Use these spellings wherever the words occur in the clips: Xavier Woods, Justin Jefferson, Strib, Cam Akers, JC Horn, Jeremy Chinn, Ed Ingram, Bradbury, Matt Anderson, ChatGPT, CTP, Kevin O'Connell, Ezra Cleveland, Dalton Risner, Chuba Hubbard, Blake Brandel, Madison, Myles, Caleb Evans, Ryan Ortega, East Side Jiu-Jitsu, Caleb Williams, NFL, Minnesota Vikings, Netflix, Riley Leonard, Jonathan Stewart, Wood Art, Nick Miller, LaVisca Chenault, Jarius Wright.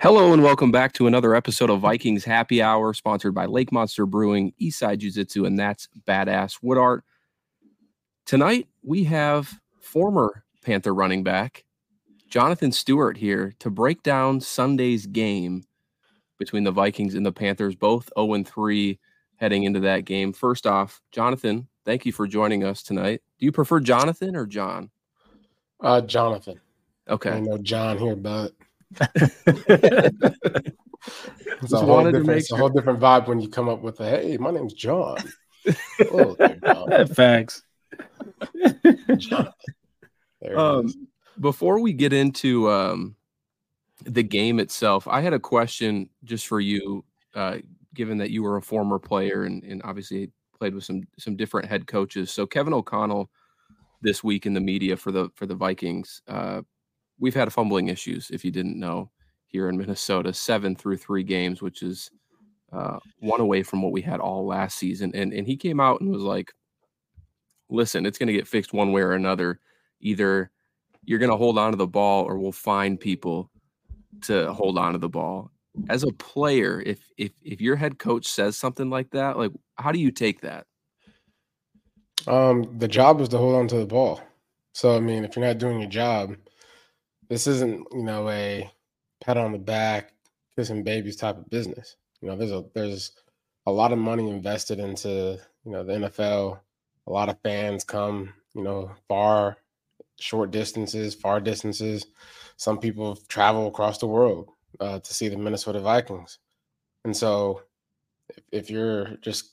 Hello and welcome back to another episode of Vikings Happy Hour, sponsored by Lake Monster Brewing, East Side Jiu-Jitsu, and that's badass Wood Art. Tonight, we have former Panther running back Jonathan Stewart here to break down Sunday's game between the Vikings and the Panthers, both 0-3 heading into that game. First off, Jonathan, thank you for joining us tonight. Do you prefer Jonathan or John? Jonathan. Okay. I know John here, but it's a whole different vibe when you come up with a, hey, my name's John. Oh, John. Facts. Jonathan. There it is. Before we get into the game itself, I had a question just for you, given that you were a former player and obviously played with some different head coaches. So Kevin O'Connell this week in the media for the Vikings, we've had fumbling issues, if you didn't know, here in Minnesota, 7 through 3 games, which is one away from what we had all last season. And he came out and was like, listen, it's going to get fixed one way or another. Either you're going to hold on to the ball or we'll find people to hold on to the ball. As a player, if your head coach says something like that, like, how do you take that? The job is to hold on to the ball. So, I mean, if you're not doing your job, this isn't, you know, a pat on the back, kissing babies type of business. You know, there's a lot of money invested into, you know, the NFL. A lot of fans come, you know, far distances. Some people travel across the world to see the Minnesota Vikings. And so if you're just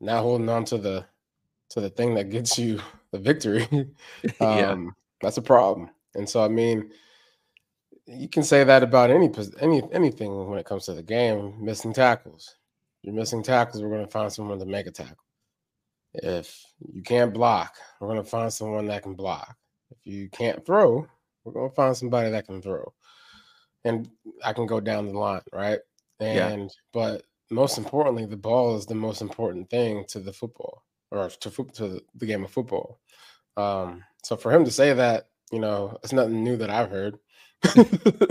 not holding on to the thing that gets you the victory, that's a problem. And so, I mean, you can say that about anything when it comes to the game. Missing tackles. You're missing tackles, we're going to find someone to make a tackle. If you can't block, we're going to find someone that can block. If you can't throw, we're going to find somebody that can throw. And I can go down the line, right? But most importantly, the ball is the most important thing to the football, or to the game of football. So for him to say that, you know, it's nothing new that I've heard.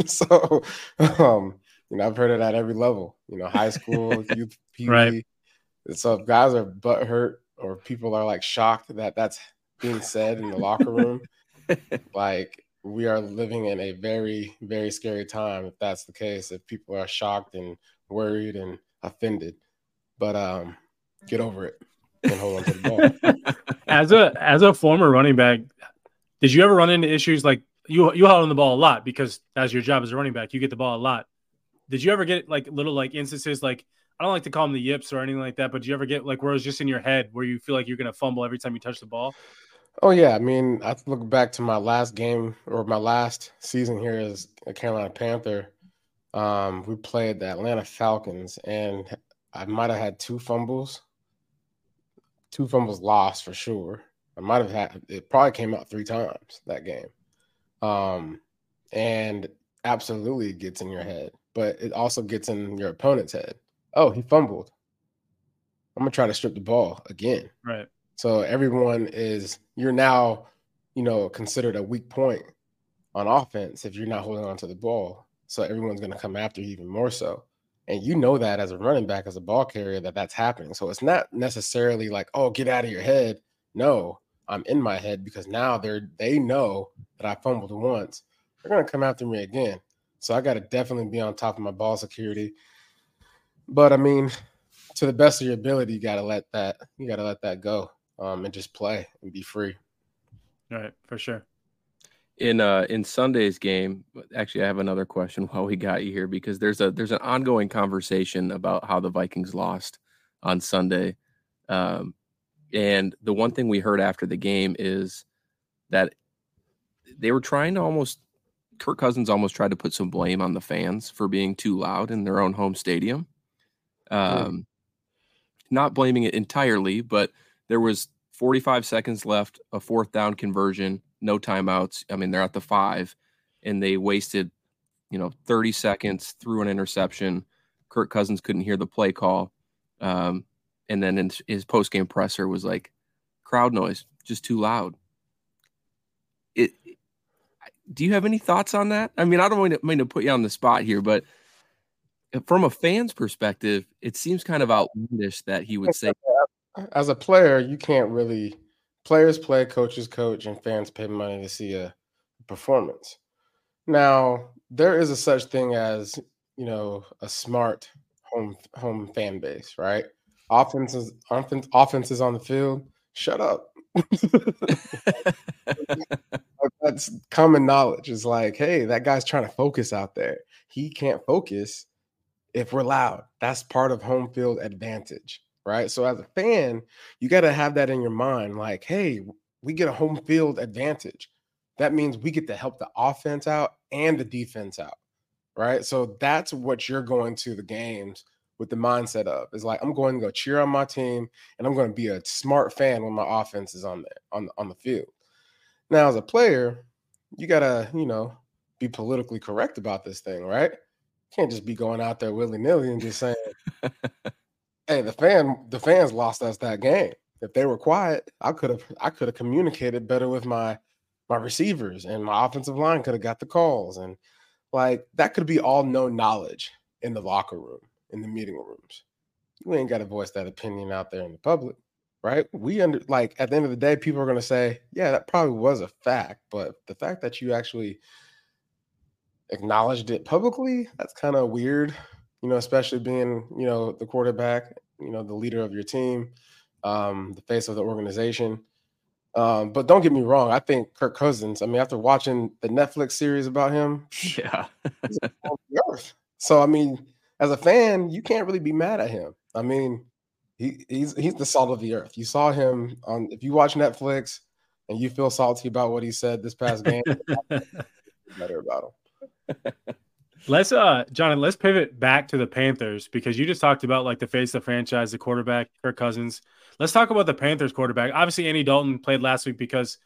So, you know, I've heard it at every level, you know, high school, youth, PV. Right. So if guys are butthurt or people are like shocked that that's being said in the locker room, like, we are living in a very, very scary time if that's the case, if people are shocked and worried and offended. But get over it and hold on to the ball. As a former running back, did you ever run into issues like you held on the ball a lot because that's your job as a running back? You get the ball a lot. Did you ever get like little like instances like, I don't like to call them the yips or anything like that, but do you ever get like where it's just in your head where you feel like you're going to fumble every time you touch the ball? Oh, yeah. I mean, I look back to my last game or my last season here as a Carolina Panther. We played the Atlanta Falcons, and I might have had two fumbles lost for sure. I might have had – it probably came out 3 times that game. And absolutely it gets in your head, but it also gets in your opponent's head. Oh, he fumbled. I'm going to try to strip the ball again. Right. So everyone you're now, you know, considered a weak point on offense if you're not holding on to the ball. So everyone's going to come after you even more so. And you know that as a running back, as a ball carrier, that's happening. So it's not necessarily like, oh, get out of your head. No, I'm in my head because now they know that I fumbled once. They're going to come after me again. So I got to definitely be on top of my ball security. But I mean, to the best of your ability, you gotta let that go, and just play and be free. All right, for sure. In Sunday's game, actually, I have another question while we got you here, because there's an ongoing conversation about how the Vikings lost on Sunday, and the one thing we heard after the game is that they were trying to Kirk Cousins almost tried to put some blame on the fans for being too loud in their own home stadium. Not blaming it entirely, but there was 45 seconds left, a 4th down conversion, no timeouts. I mean, they're at the 5, and they wasted, you know, 30 seconds, threw an interception. Kirk Cousins couldn't hear the play call. And then in his post-game presser was like, crowd noise, just too loud. Do you have any thoughts on that? I mean, I don't mean to put you on the spot here, but from a fan's perspective, it seems kind of outlandish that he would say. As a player, you can't really – players play, coaches coach, and fans pay money to see a performance. Now, there is a such thing as, you know, a smart home fan base, right? Offense is on the field. Shut up. That's common knowledge. It's like, hey, that guy's trying to focus out there. He can't focus if we're loud. That's part of home field advantage, right? So as a fan, you got to have that in your mind. Like, hey, we get a home field advantage. That means we get to help the offense out and the defense out, right? So that's what you're going to the games with the mindset of. It's like, I'm going to go cheer on my team, and I'm going to be a smart fan when my offense is on the field. Now, as a player, you got to, you know, be politically correct about this thing, right? You can't just be going out there willy-nilly and just saying, hey, the fans lost us that game. If they were quiet, I could have communicated better with my receivers, and my offensive line could have got the calls. And like, that could be all known knowledge in the locker room, in the meeting rooms. You ain't got to voice that opinion out there in the public, right? At the end of the day, people are going to say, yeah, that probably was a fact, but the fact that you actually acknowledged it publicly, that's kind of weird, you know, especially being, you know, the quarterback, you know, the leader of your team, the face of the organization. But don't get me wrong. I think Kirk Cousins, I mean, after watching the Netflix series about him, yeah, he's on the earth. So, I mean, as a fan, you can't really be mad at him. I mean, he's the salt of the earth. You saw him on, if you watch Netflix and you feel salty about what he said this past game, better about him. Let's pivot back to the Panthers, because you just talked about like the face of the franchise, the quarterback, Kirk Cousins. Let's talk about the Panthers quarterback. Obviously, Andy Dalton played last week because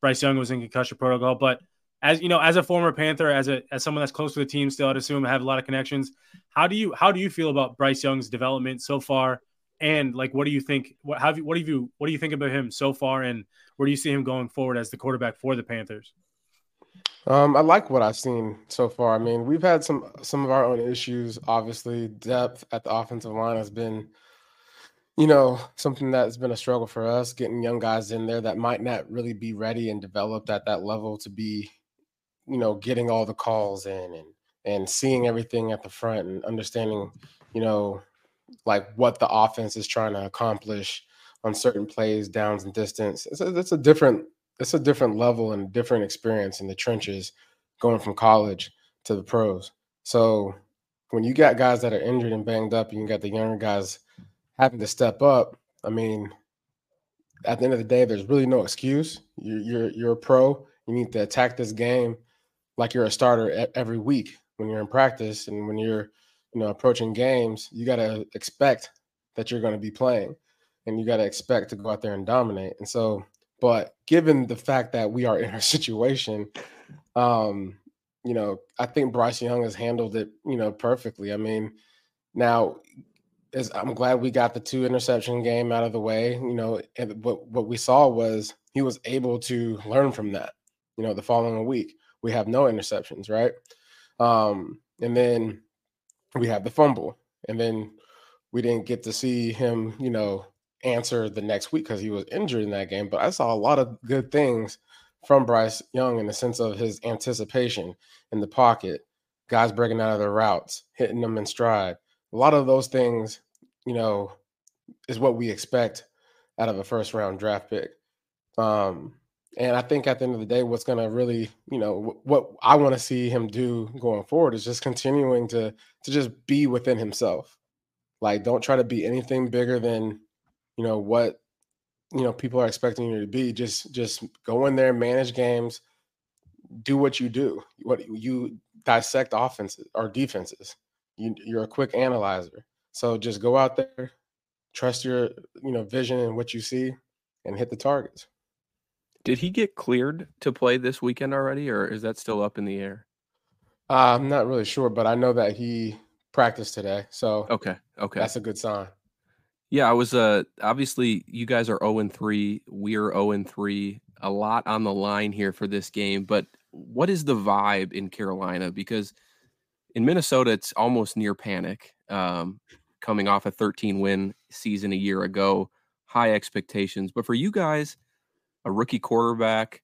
Bryce Young was in concussion protocol. But as you know, as a former Panther, as someone that's close to the team still, I'd assume I have a lot of connections. How do you feel about Bryce Young's development so far? And like, what do you think? What do you think about him so far? And where do you see him going forward as the quarterback for the Panthers? I like what I've seen so far. I mean, we've had some of our own issues. Obviously, depth at the offensive line has been, you know, something that's been a struggle for us, getting young guys in there that might not really be ready and developed at that level to be, you know, getting all the calls in and seeing everything at the front and understanding, you know, like what the offense is trying to accomplish on certain plays, downs and distance. It's a different level and different experience in the trenches going from college to the pros. So when you got guys that are injured and banged up, and you got the younger guys having to step up, I mean, at the end of the day, there's really no excuse. You're a pro. You need to attack this game like you're a starter every week when you're in practice, and when you're, you know, approaching games, you got to expect that you're going to be playing, and you got to expect to go out there and dominate. And so, but given the fact that we are in our situation, you know, I think Bryce Young has handled it, you know, perfectly. I mean, now, I'm glad we got the 2-interception game out of the way, you know, and what we saw was he was able to learn from that. You know, the following week, we have no interceptions, right? And then we have the fumble, and then we didn't get to see him, you know, answer the next week because he was injured in that game. But I saw a lot of good things from Bryce Young in the sense of his anticipation in the pocket, guys breaking out of their routes, hitting them in stride. A lot of those things, you know, is what we expect out of a first-round draft pick. And I think at the end of the day, what's going to really, you know, what I want to see him do going forward is just continuing to just be within himself. Like, don't try to be anything bigger than, you know, what, you know, people are expecting you to be. Just go in there, manage games, do what you do. What you dissect offenses or defenses. You're a quick analyzer. So just go out there, trust your, you know, vision and what you see, and hit the targets. Did he get cleared to play this weekend already, or is that still up in the air? I'm not really sure, but I know that he practiced today. So okay. That's a good sign. Yeah, I was obviously you guys are 0-3. We're 0-3. A lot on the line here for this game. But what is the vibe in Carolina? Because in Minnesota, it's almost near panic. Coming off a 13-win season a year ago, high expectations. But for you guys, a rookie quarterback,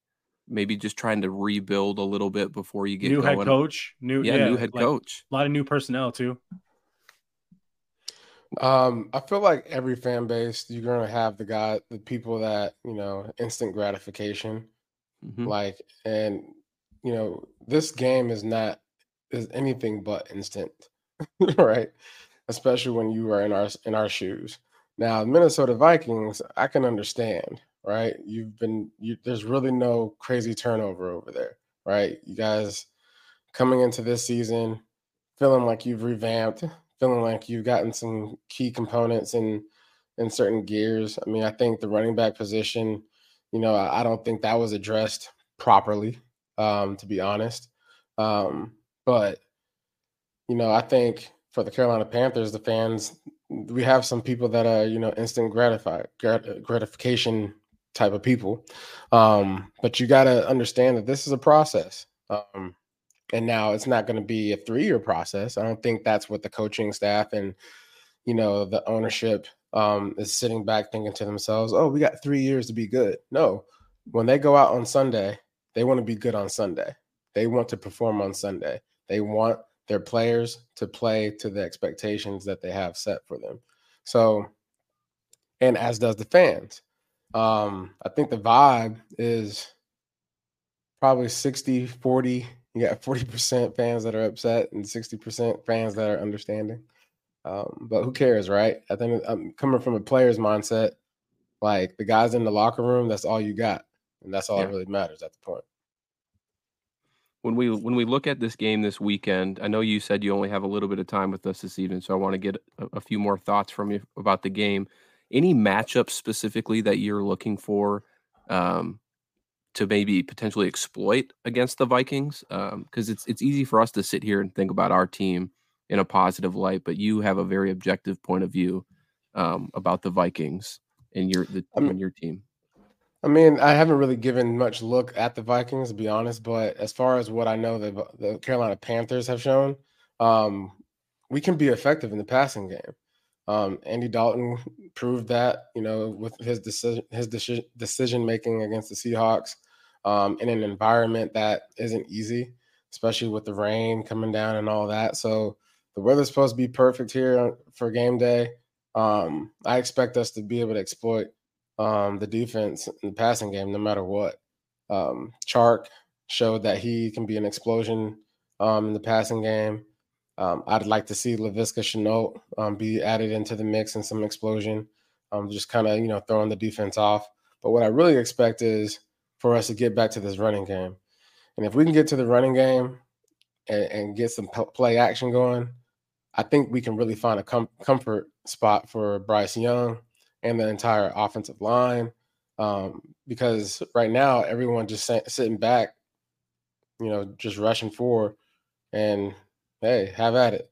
maybe just trying to rebuild a little bit before you get new going. New head coach. A lot of new personnel too. I feel like every fan base, you're going to have the people that, you know, instant gratification, mm-hmm. like, and, you know, this game is anything but instant, right? Especially when you are in our shoes. Now, Minnesota Vikings, I can understand, right? There's really no crazy turnover over there, right? You guys coming into this season, feeling like you've revamped, feeling like you've gotten some key components in certain gears. I mean, I think the running back position, you know, I don't think that was addressed properly, to be honest. But, you know, I think for the Carolina Panthers, the fans, we have some people that are, you know, instant gratification type of people. But you got to understand that this is a process. And now it's not going to be a 3-year process. I don't think that's what the coaching staff and, you know, the ownership is sitting back thinking to themselves, oh, we got 3 years to be good. No, when they go out on Sunday, they want to be good on Sunday. They want to perform on Sunday. They want their players to play to the expectations that they have set for them. So, and as does the fans. I think the vibe is probably 60-40. You got 40% fans that are upset and 60% fans that are understanding. But who cares, right? I think I'm coming from a player's mindset. Like, the guys in the locker room, that's all you got. And that's all that really matters at the point. When we look at this game this weekend, I know you said you only have a little bit of time with us this evening, so I want to get a few more thoughts from you about the game. Any matchups specifically that you're looking for to maybe potentially exploit against the Vikings? Because it's easy for us to sit here and think about our team in a positive light, but you have a very objective point of view about the Vikings and your team. I mean, I haven't really given much look at the Vikings, to be honest, but as far as what I know the Carolina Panthers have shown, we can be effective in the passing game. Andy Dalton proved that, you know, with his decision making against the Seahawks in an environment that isn't easy, especially with the rain coming down and all that. So the weather's supposed to be perfect here for game day. I expect us to be able to exploit the defense in the passing game no matter what. Chark showed that he can be an explosion in the passing game. I'd like to see LaVisca Chenault be added into the mix and some explosion, just kind of, you know, throwing the defense off. But what I really expect is for us to get back to this running game. And if we can get to the running game and get some play action going, I think we can really find a comfort spot for Bryce Young and the entire offensive line, because right now everyone just sitting back, you know, just rushing forward and – hey, have at it.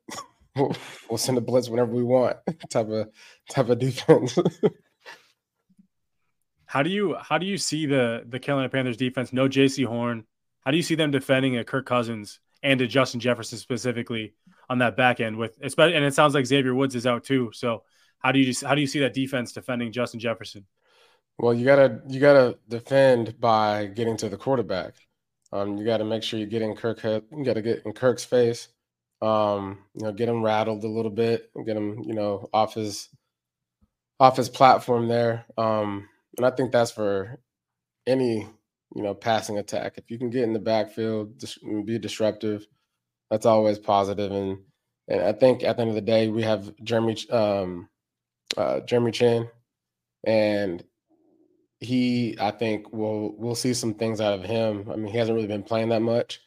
We'll send a blitz whenever we want. Type of defense. How do you see the Carolina Panthers defense? No JC Horn. How do you see them defending a Kirk Cousins and a Justin Jefferson specifically on that back end? And it sounds like Xavier Woods is out too. So how do you see that defense defending Justin Jefferson? Well, you gotta defend by getting to the quarterback. You got to make sure you get in Kirk. You got to get in Kirk's face. You know, get him rattled a little bit, get him, you know, off his platform there. And I think that's for any, you know, passing attack. If you can get in the backfield, be disruptive, that's always positive. And I think at the end of the day, we have Jeremy Chinn, and I think we'll see some things out of him. I mean, he hasn't really been playing that much.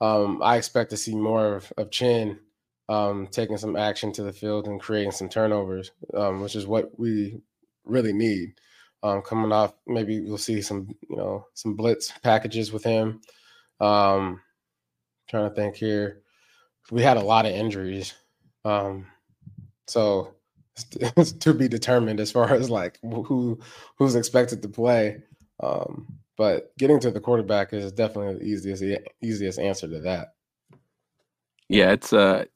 I expect to see more of Chin taking some action to the field and creating some turnovers, which is what we really need. Coming off, maybe we'll see some, you know, some blitz packages with him. Trying to think here. We had a lot of injuries. So it's to be determined as far as like who's expected to play. But getting to the quarterback is definitely the easiest answer to that. Yeah, it's I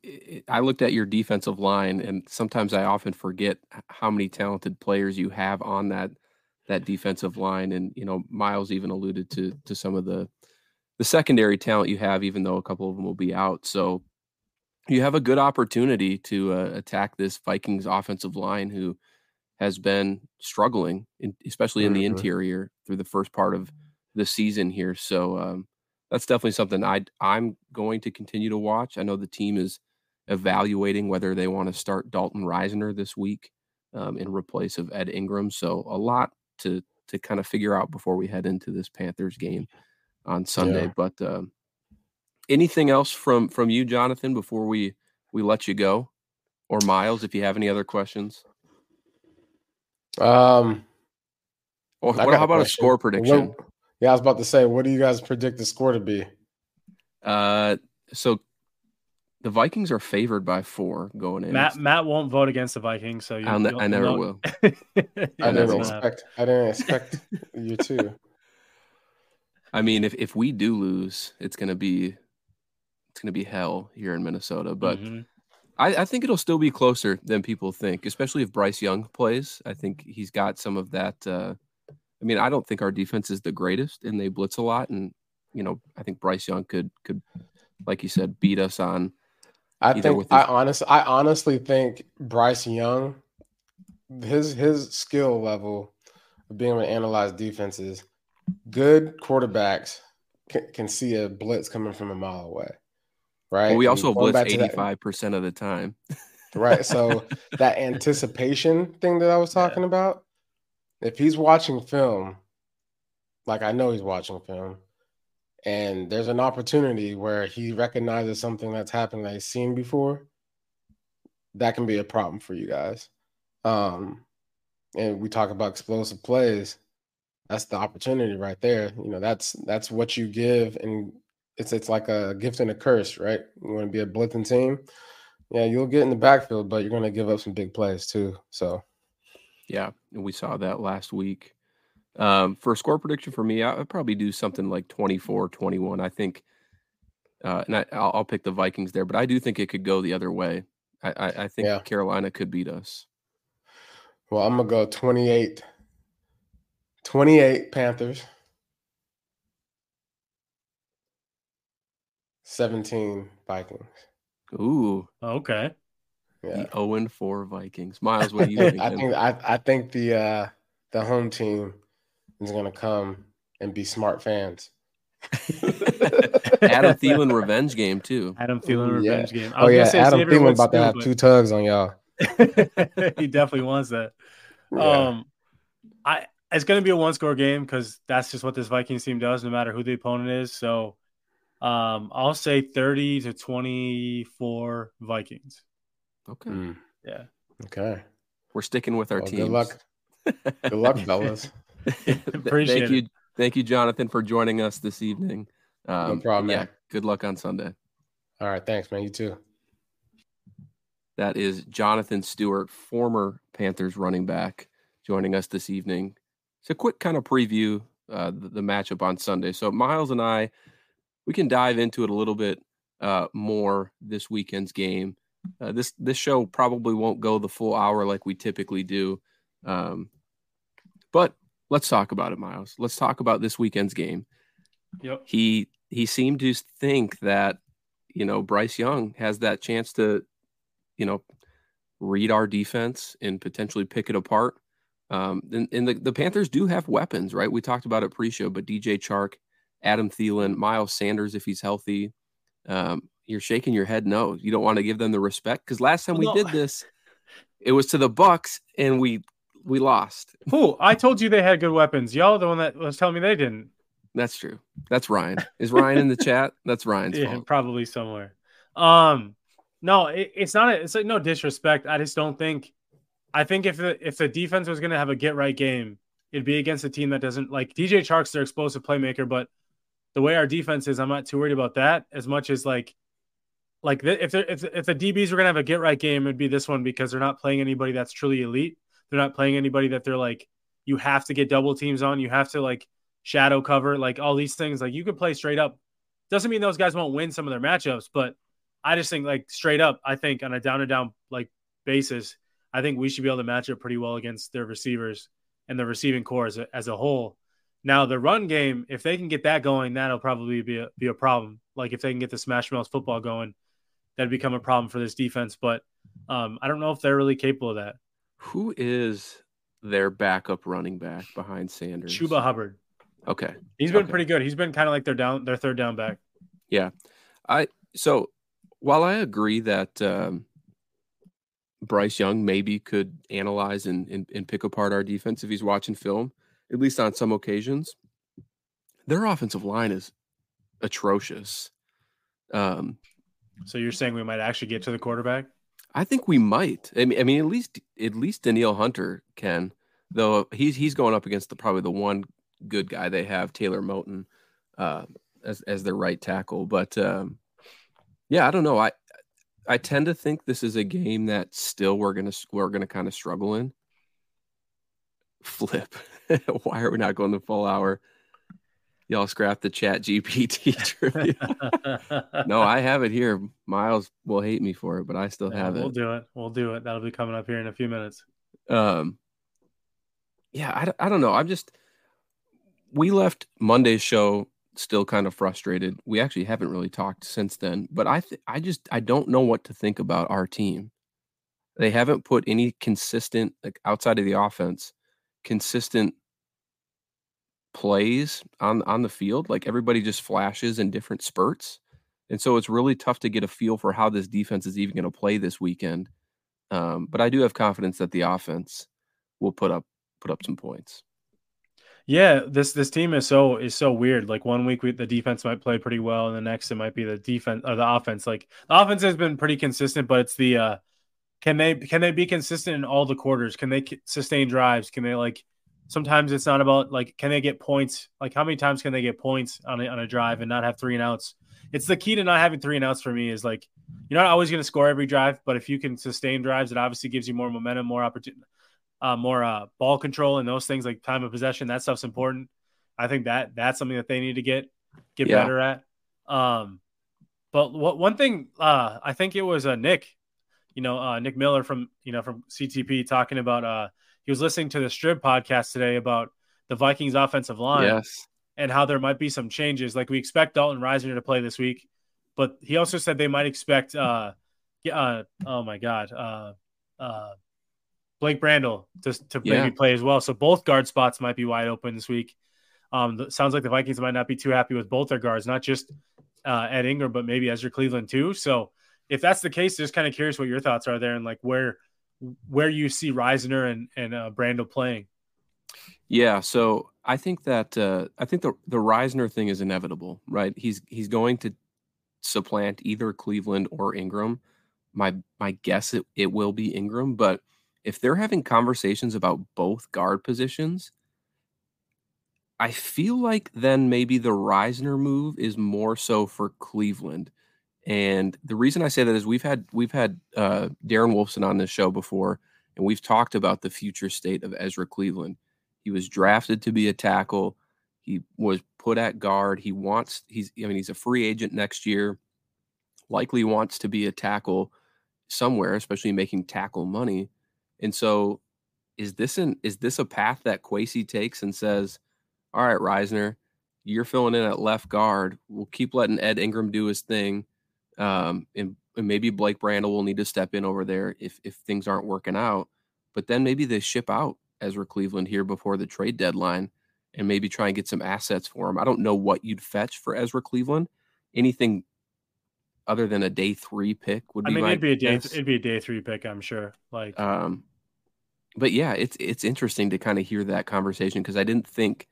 looked at your defensive line, and sometimes I often forget how many talented players you have on that defensive line. And, you know, Myles even alluded to some of the secondary talent you have, even though a couple of them will be out. So you have a good opportunity to attack this Vikings offensive line, who has been struggling, especially in the interior through the first part of the season here. So that's definitely something I'm going to continue to watch. I know the team is evaluating whether they want to start Dalton Risner this week in replace of Ed Ingram. So a lot to kind of figure out before we head into this Panthers game on Sunday. Yeah. But anything else from you, Jonathan, before we let you go, or Myles, if you have any other questions? How about a score prediction? I was about to say, what do you guys predict the score to be? So the Vikings are favored by 4 going in. Matt won't vote against the Vikings, so I never will. I didn't expect you to. I mean, if we do lose, it's gonna be hell here in Minnesota. But I think it'll still be closer than people think, especially if Bryce Young plays. I think he's got some of that. I don't think our defense is the greatest, and they blitz a lot. And, you know, I think Bryce Young could, like you said, beat us on. I honestly think Bryce Young, his skill level of being able to analyze defenses, good quarterbacks can see a blitz coming from a mile away. Right. Well, we also blitz 85% of the time. Right. So that anticipation thing that I was talking about, if he's watching film, like I know he's watching film, and there's an opportunity where he recognizes something that's happened that he's seen before, that can be a problem for you guys. And we talk about explosive plays. That's the opportunity right there. You know, that's what you give, and it's like a gift and a curse, right? You want to be a blitzing team. Yeah, you'll get in the backfield, but you're going to give up some big plays too. So, yeah, we saw that last week. For a score prediction for me, I'd probably do something like 24-21. I think, I'll pick the Vikings there, but I do think it could go the other way. I think Carolina could beat us. Well, I'm going to go 28 Panthers. 17 Vikings. Ooh. Okay. Yeah. The 0-4 Vikings. Myles, what do you think? I think the home team is going to come and be smart fans. Adam Thielen revenge game too. Game. Adam Thielen about to have 2 tugs on y'all. He definitely wants that. Yeah. It's going to be a 1-score game because that's just what this Vikings team does, no matter who the opponent is. So. I'll say 30-24 Vikings. Okay. Yeah. Okay. We're sticking with our teams. Good luck. Good luck, fellas. Appreciate it. Thank you, Jonathan, for joining us this evening. No problem. Yeah. Man. Good luck on Sunday. All right. Thanks, man. You too. That is Jonathan Stewart, former Panthers running back, joining us this evening. It's a quick kind of preview the matchup on Sunday. So Myles and I. We can dive into it a little bit more this weekend's game. This show probably won't go the full hour like we typically do. But let's talk about it, Myles. Let's talk about this weekend's game. Yep. He seemed to think that, you know, Bryce Young has that chance to, you know, read our defense and potentially pick it apart. And the Panthers do have weapons, right? We talked about it pre-show, but DJ Chark, Adam Thielen, Miles Sanders, if he's healthy, you're shaking your head. No, you don't want to give them the respect, because last time we did this, it was to the Bucks, and we lost. Who? I told you they had good weapons. Y'all are the one that was telling me they didn't. That's true. That's Ryan. Is Ryan in the chat? That's Ryan's fault. Probably somewhere. No, it's not. It's like no disrespect. I just don't think. I think if the defense was going to have a get right game, it'd be against a team that doesn't like DJ Chark's their explosive playmaker, but. The way our defense is, I'm not too worried about that as much as like like if the DBs were going to have a get right game, it'd be this one because they're not playing anybody that's truly elite. They're not playing anybody that they're like, you have to get double teams on. You have to like shadow cover, like all these things. Like you could play straight up. Doesn't mean those guys won't win some of their matchups, but I just think like straight up, I think on a down to down like basis, I think we should be able to match up pretty well against their receivers and the receiving core as a whole. Now the run game, if they can get that going, that'll probably be a problem. Like if they can get the Smash Mouth football going, that'd become a problem for this defense. But I don't know if they're really capable of that. Who is their backup running back behind Sanders? Chuba Hubbard. Okay. He's been pretty good. He's been kind of like their third down back. Yeah. So while I agree that Bryce Young maybe could analyze and pick apart our defense if he's watching film, at least on some occasions, their offensive line is atrocious. So you're saying we might actually get to the quarterback? I think we might. I mean, at least Danielle Hunter can, though he's going up against probably the one good guy they have, Taylor Moton, as their right tackle. But yeah, I don't know. I tend to think this is a game that still we're gonna kind of struggle in. Flip. Why are we not going the full hour? Y'all scrapped the ChatGPT trivia. No, I have it here. Myles will hate me for it, but I still have it. We'll do it. That'll be coming up here in a few minutes. I don't know. We left Monday's show still kind of frustrated. We actually haven't really talked since then, but I don't know what to think about our team. They haven't put any consistent, like outside of the offense, consistent plays on the field. Like everybody just flashes in different spurts, and so it's really tough to get a feel for how this defense is even going to play this weekend, but I do have confidence that the offense will put up some points. Yeah, this team is so weird. Like one week the defense might play pretty well, and the next it might be the defense or the offense. Like the offense has been pretty consistent, but it's the can they be consistent in all the quarters? Can they sustain drives? Can they like sometimes it's not about like, can they get points? Like how many times can they get points on a drive and not have 3 and outs? It's the key to not having 3 and outs for me is like, you're not always going to score every drive, but if you can sustain drives, it obviously gives you more momentum, more opportunity, more ball control and those things like time of possession. That stuff's important. I think that's something that they need to get better at. But one thing, I think it was Nick Miller from CTP talking about, he was listening to the Strib podcast today about the Vikings offensive line and how there might be some changes. Like we expect Dalton Risner to play this week, but he also said they might expect, Blake Brandel to maybe play as well. So both guard spots might be wide open this week. Sounds like the Vikings might not be too happy with both their guards, not just Ed Ingram, but maybe Ezra Cleveland too. So if that's the case, just kind of curious what your thoughts are there and like where you see Risner and Brandel playing. Yeah. So I think that, the Risner thing is inevitable, right? He's going to supplant either Cleveland or Ingram. My guess it will be Ingram, but if they're having conversations about both guard positions, I feel like then maybe the Risner move is more so for Cleveland. And the reason I say that is we've had Darren Wolfson on this show before, and we've talked about the future state of Ezra Cleveland. He was drafted to be a tackle. He was put at guard. He's a free agent next year, likely wants to be a tackle somewhere, especially making tackle money. And so is this a path that Kwesi takes and says, all right, Risner, you're filling in at left guard. We'll keep letting Ed Ingram do his thing. And maybe Blake Brandel will need to step in over there if things aren't working out. But then maybe they ship out Ezra Cleveland here before the trade deadline and maybe try and get some assets for him. I don't know what you'd fetch for Ezra Cleveland. Anything other than a day 3 pick would be. I mean, it'd be a day 3 pick, I'm sure. Like, but yeah, it's interesting to kind of hear that conversation because I didn't think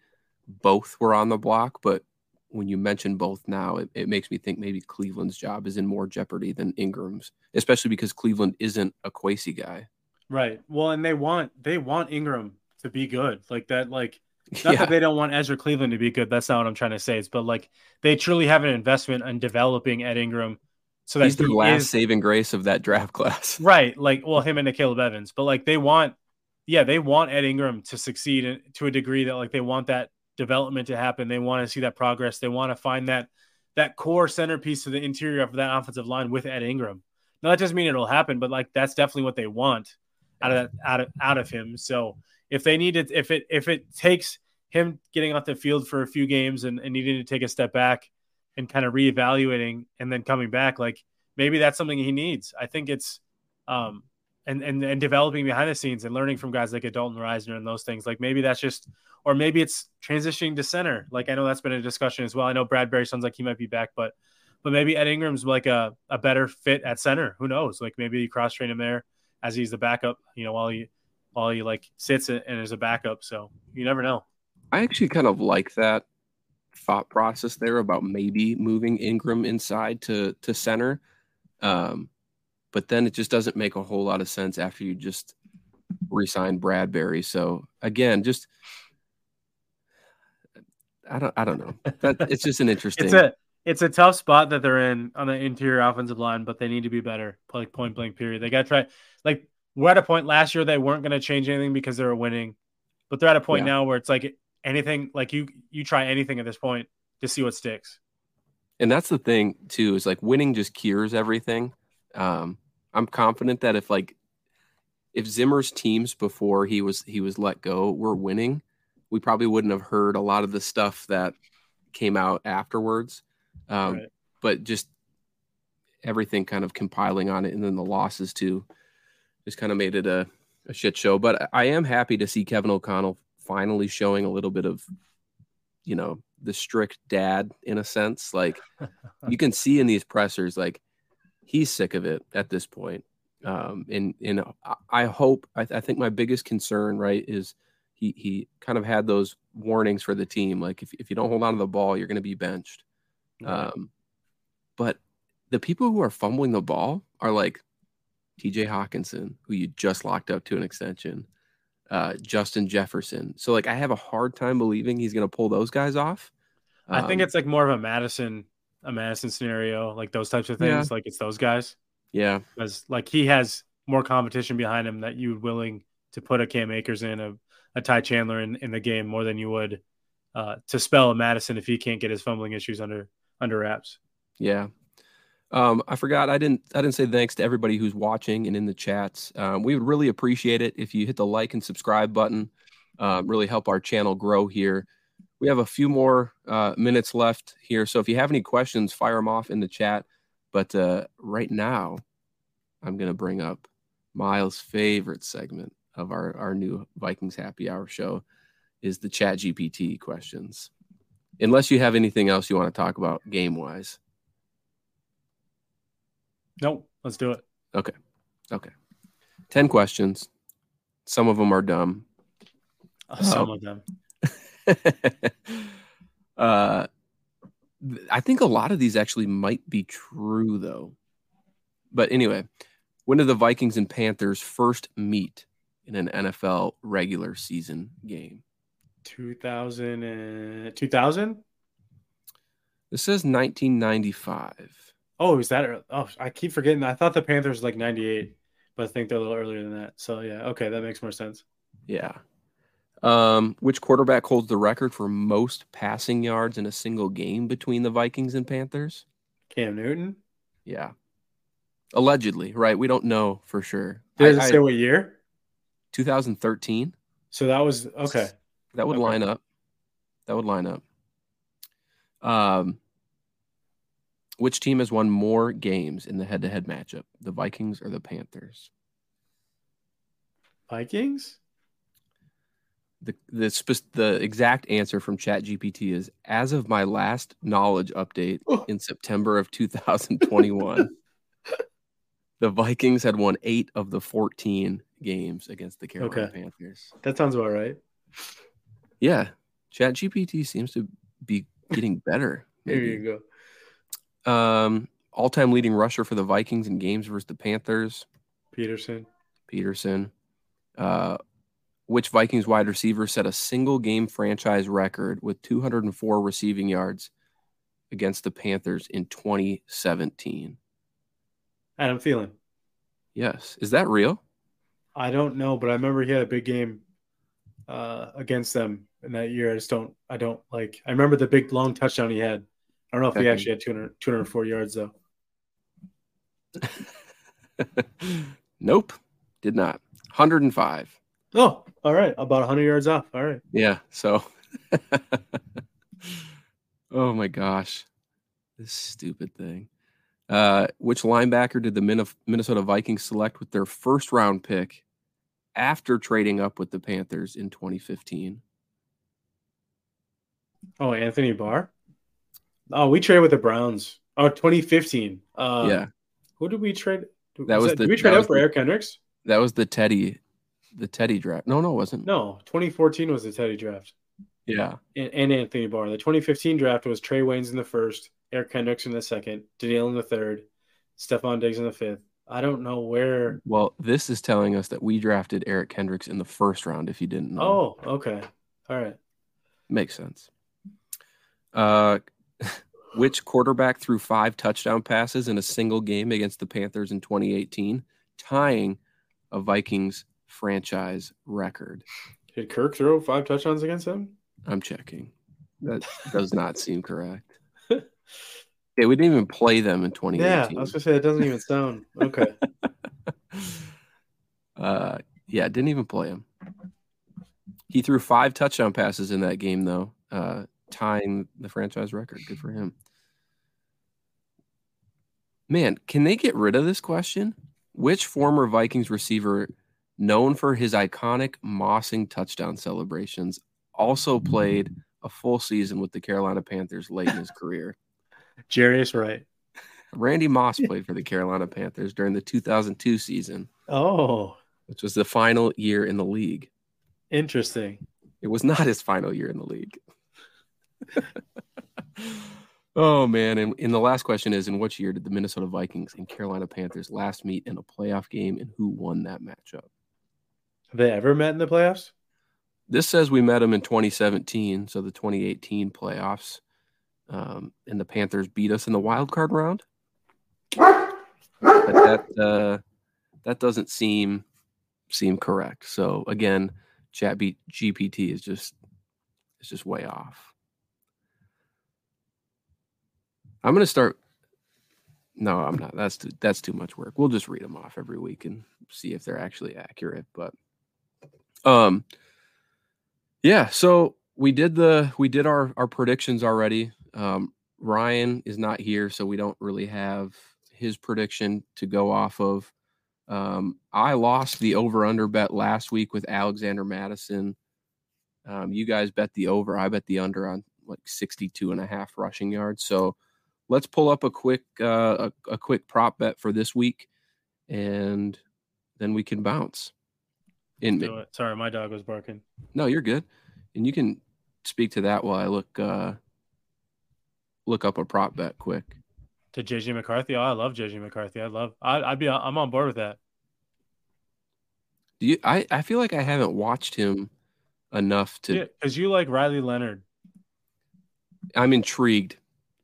both were on the block, but when you mention both now, it makes me think maybe Cleveland's job is in more jeopardy than Ingram's, especially because Cleveland isn't a Kwesi guy. Right. Well, and they want Ingram to be good like that. Like not that they don't want Ezra Cleveland to be good. That's not what I'm trying to say. It's, but like they truly have an investment in developing Ed Ingram So that's the last saving grace of that draft class. Right. Like, well, him and Caleb Evans, but like they want Ed Ingram to succeed to a degree that like they want that development to happen. They want to see that progress. They want to find that core centerpiece to the interior of that offensive line with Ed Ingram. Now that doesn't mean it'll happen, but like that's definitely what they want out of him. So if they need it, if it takes him getting off the field for a few games and needing to take a step back and kind of reevaluating and then coming back, like maybe that's something he needs. I think it's and developing behind the scenes and learning from guys like Dalton Risner and those things. Like maybe that's just, or maybe it's transitioning to center. Like I know that's been a discussion as well. I know Bradbury sounds like he might be back, but maybe Ed Ingram's like a better fit at center. Who knows? Like maybe you cross train him there as he's the backup, you know, while he like sits and is a backup. So you never know. I actually kind of like that thought process there about maybe moving Ingram inside to center. But then it just doesn't make a whole lot of sense after you just re-sign Bradbury. So again, just I don't know. It's just an interesting. It's a tough spot that they're in on the interior offensive line, but they need to be better. Like point blank period. They got to try. Like we're at a point last year they weren't going to change anything because they were winning, but they're at a point now where it's like anything. Like you try anything at this point to see what sticks. And that's the thing too is like winning just cures everything. I'm confident that if Zimmer's teams before he was let go were winning, we probably wouldn't have heard a lot of the stuff that came out afterwards. Right. But just everything kind of compiling on it, and then the losses too, just kind of made it a shit show. But I am happy to see Kevin O'Connell finally showing a little bit of, you know, the strict dad in a sense. Like you can see in these pressers, like, he's sick of it at this point. And I hope, I think my biggest concern, right, is he kind of had those warnings for the team. Like if you don't hold on to the ball, you're going to be benched. But the people who are fumbling the ball are like T.J. Hockenson, who you just locked up to an extension, Justin Jefferson. So like, I have a hard time believing he's going to pull those guys off. I think it's like more of a Madison scenario, like those types of things. Yeah. Like it's those guys. Yeah. Because like he has more competition behind him that you would willing to put a Cam Akers in, a Ty Chandler in the game more than you would to spell a Madison if he can't get his fumbling issues under wraps. Yeah. I forgot. I didn't say thanks to everybody who's watching and in the chats. We would really appreciate it if you hit the like and subscribe button. Really help our channel grow here. We have a few more minutes left here. So if you have any questions, fire them off in the chat. But right now, I'm going to bring up Miles' favorite segment of our new Vikings Happy Hour show is the ChatGPT questions. Unless you have anything else you want to talk about game-wise. Nope. Let's do it. Okay. 10 questions. Some of them are dumb. Some of them. I think a lot of these actually might be true though. But anyway, when did the Vikings and Panthers first meet in an NFL regular season game? 2000? This says 1995. Oh, is that? Oh, I keep forgetting. I thought the Panthers were like 98, but I think they're a little earlier than that. So yeah, okay, that makes more sense. Yeah. Which quarterback holds the record for most passing yards in a single game between the Vikings and Panthers? Cam Newton? Yeah. Allegedly, right? We don't know for sure. Does it say what year? 2013. So that was, okay. That would line up. Which team has won more games in the head-to-head matchup? The Vikings or the Panthers? Vikings? The exact answer from ChatGPT is, as of my last knowledge update in September of 2021, the Vikings had won 8 of the 14 games against the Carolina Panthers. That sounds about right. Yeah. ChatGPT seems to be getting better. There you go. All-time leading rusher for the Vikings in games versus the Panthers. Peterson. Which Vikings wide receiver set a single game franchise record with 204 receiving yards against the Panthers in 2017? Adam Thielen. Yes. Is that real? I don't know, but I remember he had a big game against them in that year. I remember the big long touchdown he had. I don't know if he actually had 204 yards, though. Nope. Did not. 105. Oh, all right. About 100 yards off. All right. Yeah. So, oh my gosh. This stupid thing. Which linebacker did the Minnesota Vikings select with their first round pick after trading up with the Panthers in 2015? Oh, Anthony Barr. Oh, we traded with the Browns. Oh, 2015. Yeah. Who did we trade? Did we trade up for Eric Kendricks? That was the Teddy draft. No, it wasn't. No, 2014 was the Teddy draft. Yeah. And Anthony Barr. The 2015 draft was Trey Waynes in the first, Eric Kendricks in the second, Daniel in the third, Stephon Diggs in the fifth. I don't know where. Well, this is telling us that we drafted Eric Kendricks in the first round, if you didn't know. Oh, okay. All right. Makes sense. Which quarterback threw 5 touchdown passes in a single game against the Panthers in 2018, tying a Vikings franchise record? Did Kirk throw 5 touchdowns against him? I'm checking. That does not seem correct. Yeah, we didn't even play them in 2018. Yeah, I was going to say, that doesn't even sound okay. Yeah, didn't even play him. He threw 5 touchdown passes in that game, though, tying the franchise record. Good for him. Man, can they get rid of this question? Which former Vikings receiver known for his iconic mossing touchdown celebrations also played a full season with the Carolina Panthers late in his career? Jarius Wright. Randy Moss played for the Carolina Panthers during the 2002 season. Oh. Which was the final year in the league. Interesting. It was not his final year in the league. Oh, man. And the last question is, in which year did the Minnesota Vikings and Carolina Panthers last meet in a playoff game, and who won that matchup? Have they ever met in the playoffs? This says we met them in 2017, so the 2018 playoffs. And the Panthers beat us in the wild card round. But that doesn't seem correct. So again, ChatGPT is just way off. I'm going to start. No, I'm not. That's too much work. We'll just read them off every week and see if they're actually accurate. But yeah. So we did our predictions already. Ryan is not here, so we don't really have his prediction to go off of. I lost the over-under bet last week with Alexander Madison. You guys bet the over. I bet the under on like 62.5 rushing yards. So let's pull up a quick prop bet for this week, and then we can bounce. Sorry, my dog was barking. No, you're good, and you can speak to that while I look up a prop bet quick. To JJ McCarthy? Oh, I love JJ McCarthy. I'm on board with that. Do you? I feel like I haven't watched him enough to. Yeah, because you like Riley Leonard. I'm intrigued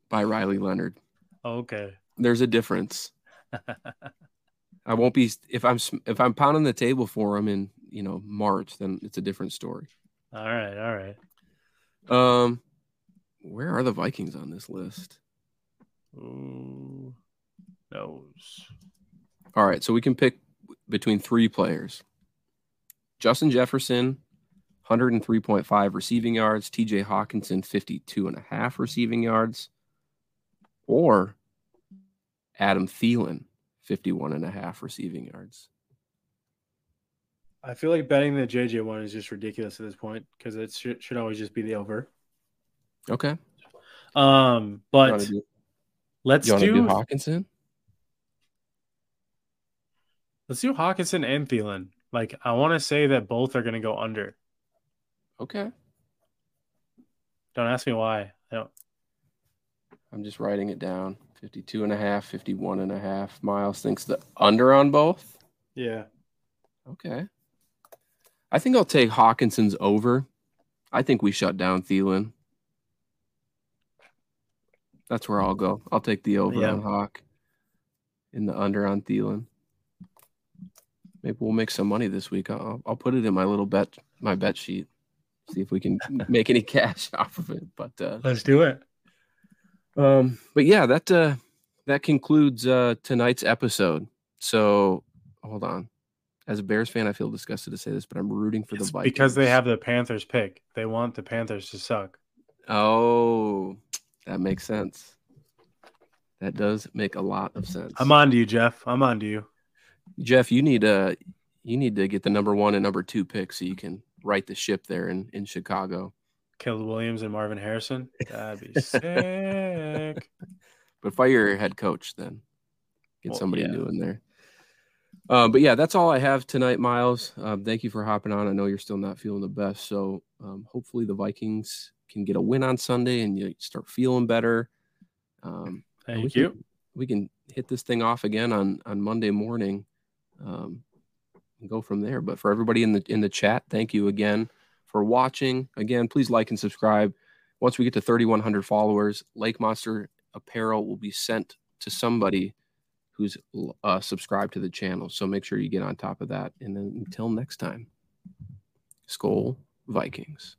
by Riley Leonard. Oh, okay. There's a difference. I won't be if I'm pounding the table for him in March, then it's a different story. All right. Where are the Vikings on this list? Ooh, those. All right, so we can pick between 3 players. Justin Jefferson, 103.5 receiving yards. T.J. Hockenson, 52.5 receiving yards. Or Adam Thielen, 51.5 receiving yards. I feel like betting the J.J. one is just ridiculous at this point because it should always just be the over. Okay. But let's do Hockenson. Let's do Hockenson and Thielen. Like, I want to say that both are going to go under. Okay. Don't ask me why. I'm just writing it down. 52.5, 51.5. Miles thinks the under on both. Yeah. Okay. I think I'll take Hawkinson's over. I think we shut down Thielen. That's where I'll go. I'll take the over on Hawk. in the under on Thielen. Maybe we'll make some money this week. I'll put it in my little bet, my bet sheet. See if we can make any cash off of it. But let's do it. But yeah, that concludes tonight's episode. So hold on. As a Bears fan, I feel disgusted to say this, but I'm rooting for the Vikings because they have the Panthers pick. They want the Panthers to suck. Oh, that makes sense. That does make a lot of sense. I'm on to you, Jeff. I'm on to you. Jeff, you need to get the number one and number two pick so you can right the ship there in Chicago. Caleb Williams and Marvin Harrison. That'd be sick. But fire your head coach then. Get somebody new in there. But yeah, that's all I have tonight, Miles. Thank you for hopping on. I know you're still not feeling the best. So hopefully the Vikings can get a win on Sunday and you start feeling better. Thank you. We can hit this thing off again on Monday morning. And go from there. But for everybody in the chat, thank you again for watching. Again, please like and subscribe. Once we get to 3,100 followers, Lake Monster apparel will be sent to somebody who's subscribed to the channel. So make sure you get on top of that. And then until next time, Skol Vikings.